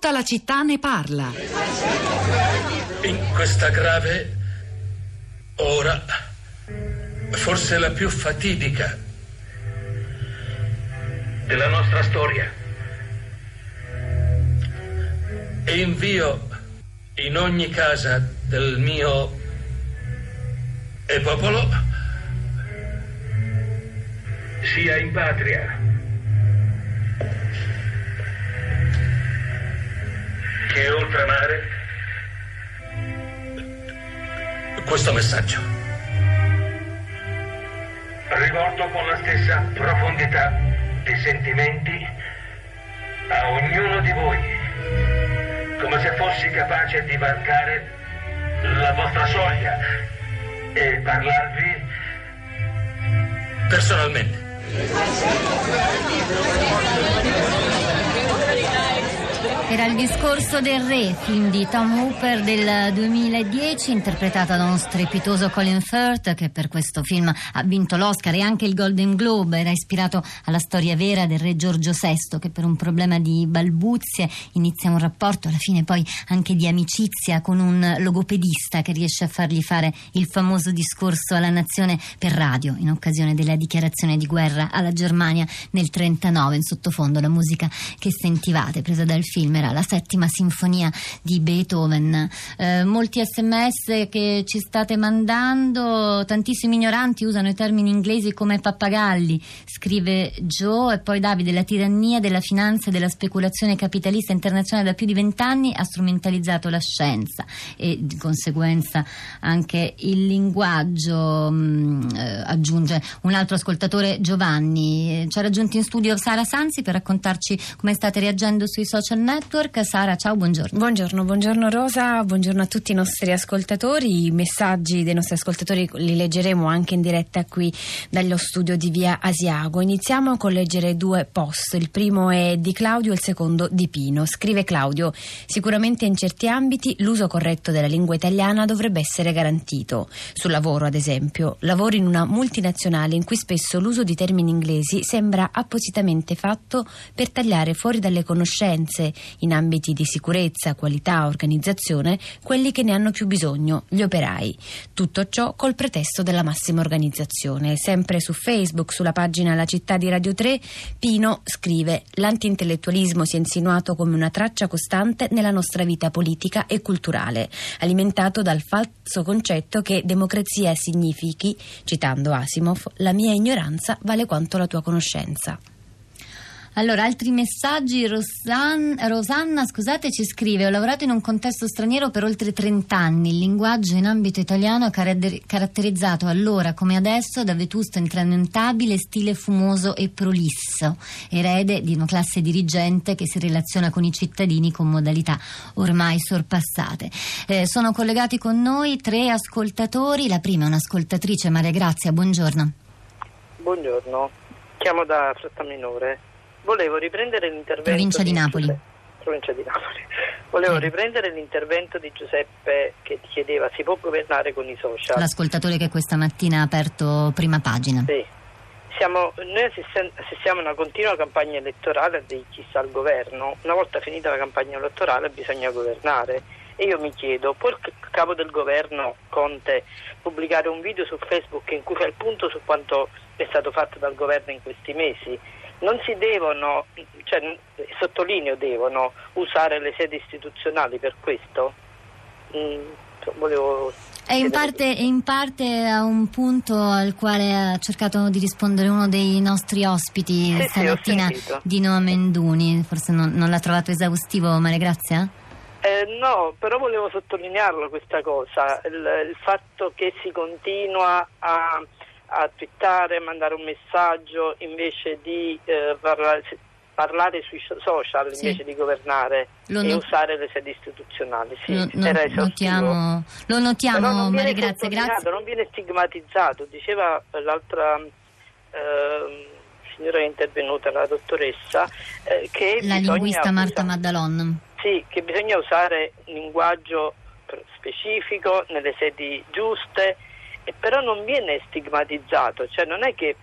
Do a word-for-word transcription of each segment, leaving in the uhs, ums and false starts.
Tutta la città ne parla. In questa grave ora, forse la più fatidica della nostra storia, e invio in ogni casa del mio e popolo, sia in patria che oltremare, questo messaggio, rivolto con la stessa profondità dei sentimenti a ognuno di voi, come se fossi capace di varcare la vostra soglia e parlarvi personalmente. Era il discorso del re, film di Tom Hooper del duemiladieci, interpretato da uno strepitoso Colin Firth, che per questo film ha vinto l'Oscar e anche il Golden Globe. Era ispirato alla storia vera del re Giorgio sesto, che per un problema di balbuzie inizia un rapporto, alla fine poi anche di amicizia, con un logopedista che riesce a fargli fare il famoso discorso alla nazione per radio in occasione della dichiarazione di guerra alla Germania nel trentanove. In sottofondo la musica che sentivate, presa dal film, era la settima sinfonia di Beethoven. Eh, molti sms che ci state mandando, tantissimi ignoranti usano i termini inglesi come pappagalli, scrive Joe. E poi Davide: la tirannia della finanza e della speculazione capitalista internazionale da più di vent'anni ha strumentalizzato la scienza e di conseguenza anche il linguaggio, mh, eh, aggiunge un altro ascoltatore, Giovanni. Ci ha raggiunto in studio Sara Sansi per raccontarci come state reagendo sui social network. Sara, ciao, buongiorno. Buongiorno, buongiorno Rosa, buongiorno a tutti i nostri ascoltatori. I messaggi dei nostri ascoltatori li leggeremo anche in diretta qui dallo studio di via Asiago. Iniziamo con leggere due post. Il primo è di Claudio, il secondo di Pino. Scrive Claudio: sicuramente in certi ambiti l'uso corretto della lingua italiana dovrebbe essere garantito. Sul lavoro, ad esempio, lavoro in una multinazionale in cui spesso l'uso di termini inglesi sembra appositamente fatto per tagliare fuori dalle conoscenze in ambiti di sicurezza, qualità, organizzazione, quelli che ne hanno più bisogno, gli operai. Tutto ciò col pretesto della massima organizzazione. Sempre su Facebook, sulla pagina La Città di Radio tre, Pino scrive: l'antintellettualismo si è insinuato come una traccia costante nella nostra vita politica e culturale, alimentato dal falso concetto che democrazia significhi, citando Asimov, la mia ignoranza vale quanto la tua conoscenza. Allora, altri messaggi. Rosan, Rosanna, scusate, ci scrive: ho lavorato in un contesto straniero per oltre trent'anni. Il linguaggio in ambito italiano è car- caratterizzato allora come adesso da vetusto intramontabile, stile fumoso e prolisso, erede di una classe dirigente che si relaziona con i cittadini con modalità ormai sorpassate. Eh, sono collegati con noi tre ascoltatori. La prima è un'ascoltatrice, Maria Grazia, buongiorno. Buongiorno, chiamo da Fretta Minore. Volevo riprendere l'intervento Provincia di, di Napoli. Giuseppe, Provincia di Napoli. Volevo sì. riprendere l'intervento di Giuseppe che ti chiedeva: si può governare con i social? L'ascoltatore che questa mattina ha aperto Prima Pagina. Sì. Siamo, noi assistiamo a una continua campagna elettorale di chi sta al governo. Una volta finita la campagna elettorale bisogna governare. E io mi chiedo, può il capo del governo Conte pubblicare un video su Facebook in cui fa il punto su quanto è stato fatto dal governo in questi mesi? Non si devono, cioè, sottolineo, devono usare le sedi istituzionali per questo? Mm, volevo... E in parte, in parte a un punto al quale ha cercato di rispondere uno dei nostri ospiti sì, stamattina, sì, Dino Amenduni. Forse non, non l'ha trovato esaustivo, Maria Grazia? Eh, no, però volevo sottolinearlo questa cosa, il, il fatto che si continua a... a twittare, mandare un messaggio invece di eh, parlare, parlare sui social sì. invece di governare lo e not- usare le sedi istituzionali. Sì, lo, non, notiamo, lo notiamo, Maria Grazia, grazie. Non viene stigmatizzato, diceva l'altra eh, signora che è intervenuta, la dottoressa, eh, che la linguista Marta Maddalon. Sì, che bisogna usare un linguaggio specifico nelle sedi giuste. Però non viene stigmatizzato, cioè non è che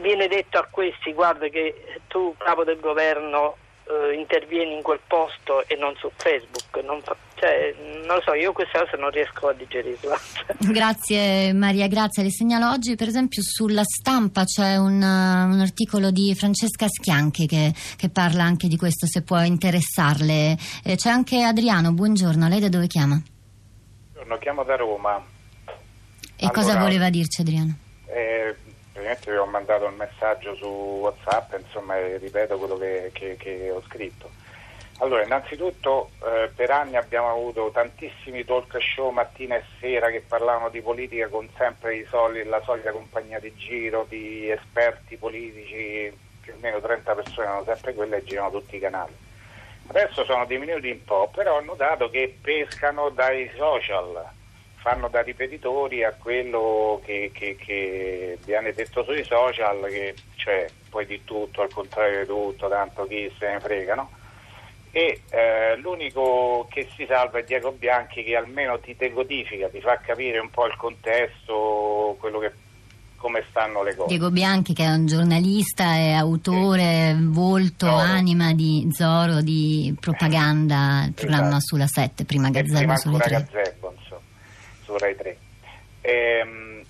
viene detto a questi: guarda che tu, capo del governo, eh, intervieni in quel posto e non su Facebook, non fa, cioè, non lo so, io questa cosa non riesco a digerirla. Grazie Maria, grazie. Le segnalo oggi per esempio sulla Stampa c'è un, un articolo di Francesca Schianchi che, che parla anche di questo, se può interessarle. Eh, c'è anche Adriano, buongiorno, lei da dove chiama? Buongiorno, chiamo da Roma. E allora, cosa voleva dirci Adriano? Eh, praticamente ho mandato un messaggio su WhatsApp, insomma, e ripeto quello che, che, che ho scritto. Allora, innanzitutto eh, per anni abbiamo avuto tantissimi talk show mattina e sera che parlavano di politica con sempre i soli, la solita compagnia di giro di esperti politici, più o meno trenta persone erano sempre quelle e girano tutti i canali. Adesso sono diminuiti un po', però ho notato che pescano dai social, fanno da ripetitori a quello che, che, che viene detto sui social, che c'è poi di tutto, al contrario di tutto, tanto chi se ne frega, no? E eh, l'unico che si salva è Diego Bianchi, che almeno ti decodifica, ti fa capire un po' il contesto, quello che, come stanno le cose. Diego Bianchi, che è un giornalista e autore, sì, volto, Zoro, anima di Zoro, di propaganda, il programma, esatto, sulla sette, prima Gazzebo sulle tre. Gazzebo, insomma, su Rai tre. Ehm,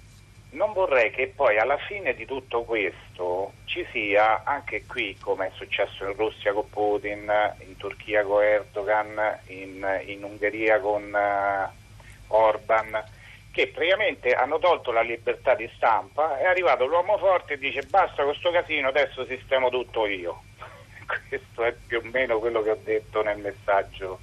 non vorrei che poi alla fine di tutto questo ci sia, anche qui come è successo in Russia con Putin, in Turchia con Erdogan, in, in Ungheria con uh, Orban, che praticamente hanno tolto la libertà di stampa, è arrivato l'uomo forte e dice basta con sto casino, adesso sistemo tutto io. Questo è più o meno quello che ho detto nel messaggio.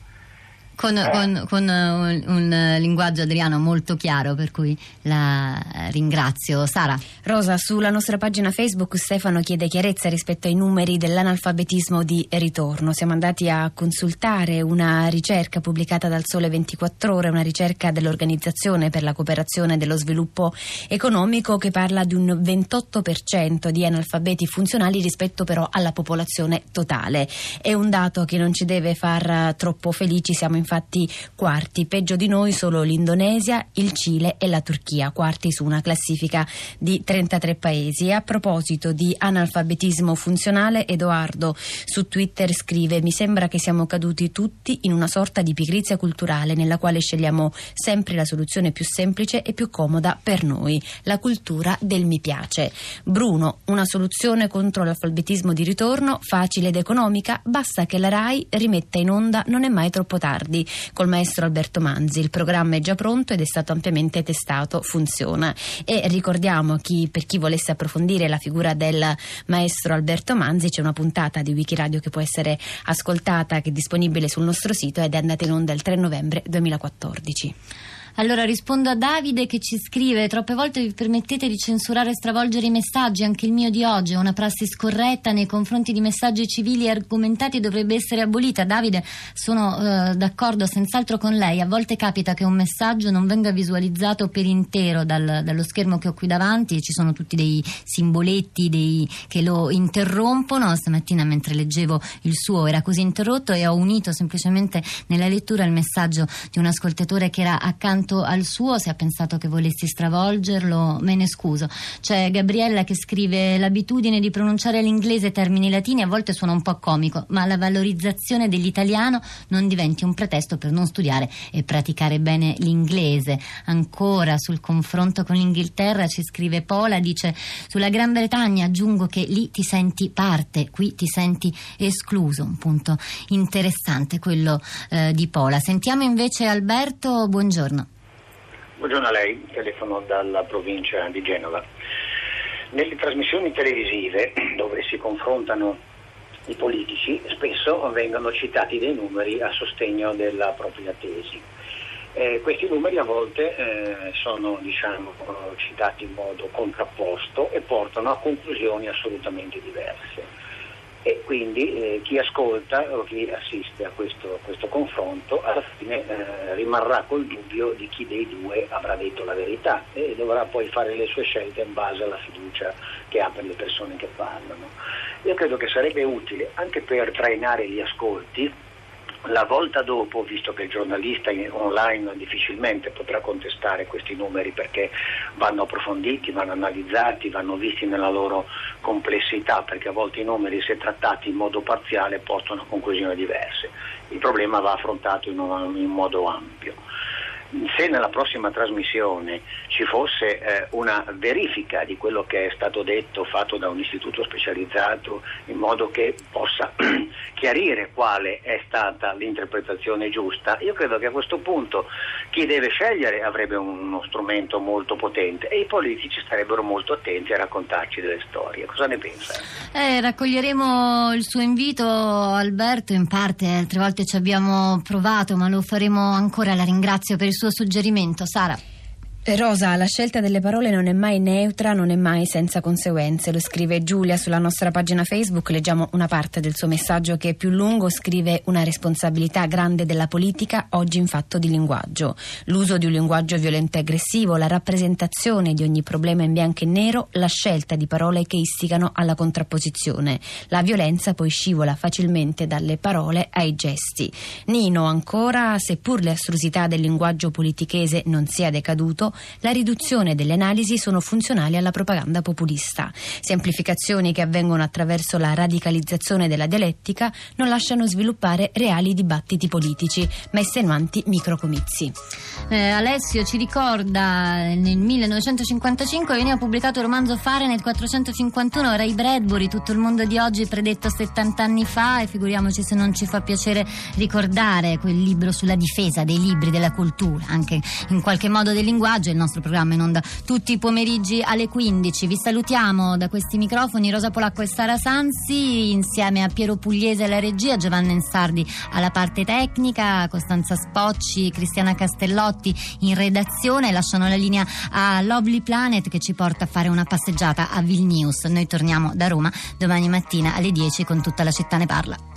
Con, eh. con, con un, un linguaggio, Adriano, molto chiaro, per cui la ringrazio. Sara. Rosa, sulla nostra pagina Facebook Stefano chiede chiarezza rispetto ai numeri dell'analfabetismo di ritorno. Siamo andati a consultare una ricerca pubblicata dal Sole ventiquattro Ore, una ricerca dell'Organizzazione per la Cooperazione e dello Sviluppo Economico, che parla di un ventotto per cento di analfabeti funzionali rispetto però alla popolazione totale. È un dato che non ci deve far troppo felici, siamo in infatti quarti, peggio di noi solo l'Indonesia, il Cile e la Turchia, quarti su una classifica di trentatré paesi. E a proposito di analfabetismo funzionale, Edoardo su Twitter scrive: mi sembra che siamo caduti tutti in una sorta di pigrizia culturale nella quale scegliamo sempre la soluzione più semplice e più comoda per noi, la cultura del mi piace. Bruno: una soluzione contro l'alfabetismo di ritorno facile ed economica, basta che la Rai rimetta in onda Non è mai troppo tardi col maestro Alberto Manzi, il programma è già pronto ed è stato ampiamente testato, funziona. E ricordiamo, chi, per chi volesse approfondire la figura del maestro Alberto Manzi, c'è una puntata di Wikiradio che può essere ascoltata, che è disponibile sul nostro sito ed è andata in onda il tre novembre duemilaquattordici. Allora rispondo a Davide che ci scrive: troppe volte vi permettete di censurare e stravolgere i messaggi, anche il mio di oggi è una prassi scorretta nei confronti di messaggi civili e argomentati, dovrebbe essere abolita. Davide, sono eh, d'accordo senz'altro con lei, a volte capita che un messaggio non venga visualizzato per intero dal, dallo schermo che ho qui davanti e ci sono tutti dei simboletti dei, che lo interrompono. Stamattina mentre leggevo il suo era così interrotto e ho unito semplicemente nella lettura il messaggio di un ascoltatore che era accanto al suo. Se ha pensato che volessi stravolgerlo, me ne scuso. C'è Gabriella che scrive: l'abitudine di pronunciare l'inglese e termini latini a volte suona un po' comico, ma la valorizzazione dell'italiano non diventi un pretesto per non studiare e praticare bene l'inglese. Ancora sul confronto con l'Inghilterra ci scrive Pola, dice: sulla Gran Bretagna aggiungo che lì ti senti parte, qui ti senti escluso. Un punto interessante quello eh, di Pola. Sentiamo invece Alberto, buongiorno. Buongiorno a lei, telefono dalla provincia di Genova. Nelle trasmissioni televisive dove si confrontano i politici spesso vengono citati dei numeri a sostegno della propria tesi. Eh, questi numeri a volte eh, sono, diciamo, citati in modo contrapposto e portano a conclusioni assolutamente diverse. E quindi eh, chi ascolta o chi assiste a questo, a questo confronto alla fine eh, rimarrà col dubbio di chi dei due avrà detto la verità e dovrà poi fare le sue scelte in base alla fiducia che ha per le persone che parlano. Io credo che sarebbe utile, anche per trainare gli ascolti, La volta dopo, visto che il giornalista online difficilmente potrà contestare questi numeri perché vanno approfonditi, vanno analizzati, vanno visti nella loro complessità, perché a volte i numeri, se trattati in modo parziale, portano a conclusioni diverse. Il problema va affrontato in un, in modo ampio. Se nella prossima trasmissione ci fosse eh, una verifica di quello che è stato detto, fatto da un istituto specializzato, in modo che possa chiarire quale è stata l'interpretazione giusta, io credo che a questo punto chi deve scegliere avrebbe uno strumento molto potente e i politici starebbero molto attenti a raccontarci delle storie. Cosa ne pensa? Eh, raccoglieremo il suo invito, Alberto, in parte, altre volte ci abbiamo provato, ma lo faremo ancora. La ringrazio per il suo suggerimento, Sara. Rosa, la scelta delle parole non è mai neutra, non è mai senza conseguenze. Lo scrive Giulia sulla nostra pagina Facebook. Leggiamo una parte del suo messaggio che è più lungo. Scrive: una responsabilità grande della politica oggi in fatto di linguaggio. L'uso di un linguaggio violento e aggressivo, la rappresentazione di ogni problema in bianco e nero, la scelta di parole che istigano alla contrapposizione. La violenza poi scivola facilmente dalle parole ai gesti. Nino ancora: seppur l'astrusità del linguaggio politichese non sia decaduto, la riduzione delle analisi sono funzionali alla propaganda populista. Semplificazioni che avvengono attraverso la radicalizzazione della dialettica non lasciano sviluppare reali dibattiti politici, ma estenuanti microcomizi. Eh, Alessio ci ricorda: nel millenovecentocinquantacinque veniva pubblicato il romanzo Fahrenheit quattrocentocinquantuno, Ray Bradbury. Tutto il mondo di oggi è predetto settant'anni fa, e figuriamoci se non ci fa piacere ricordare quel libro sulla difesa dei libri, della cultura, anche in qualche modo del linguaggio. Il nostro programma in onda tutti i pomeriggi alle quindici. Vi salutiamo da questi microfoni, Rosa Polacco e Sara Sansi, insieme a Piero Pugliese alla regia, Giovanna Insardi alla parte tecnica, Costanza Spocci, Cristiana Castellotti in redazione. Lasciano la linea a Lovely Planet, che ci porta a fare una passeggiata a Vilnius. Noi torniamo da Roma domani mattina alle dieci con Tutta la città ne parla.